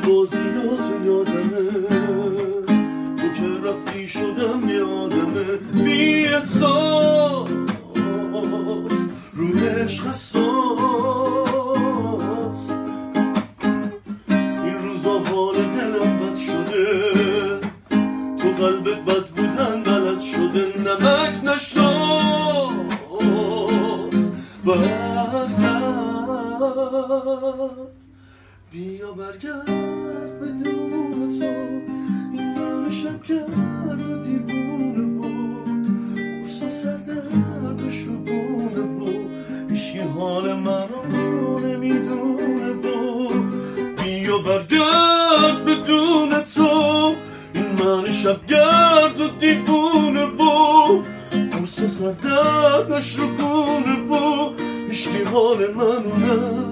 بازیناتون یادمه، تو که رفتی شدم یه آدمه بی احساس، رو عشق حساس. این روزا حال دلم بد شده، تو قلبت بد بودن بلد شده، نمک نشناس بد. بیا برگرد به دلون تو، این من شبگرد و دیوونه بود، بوسا سردرد و شبونه بود، هیچی حال من رو نمیدونه بود. بیا برگرد به دلون تو، این من شبگرد و دیوونه بود، بوسا سردرد و شبونه بود، هیچی حال من رو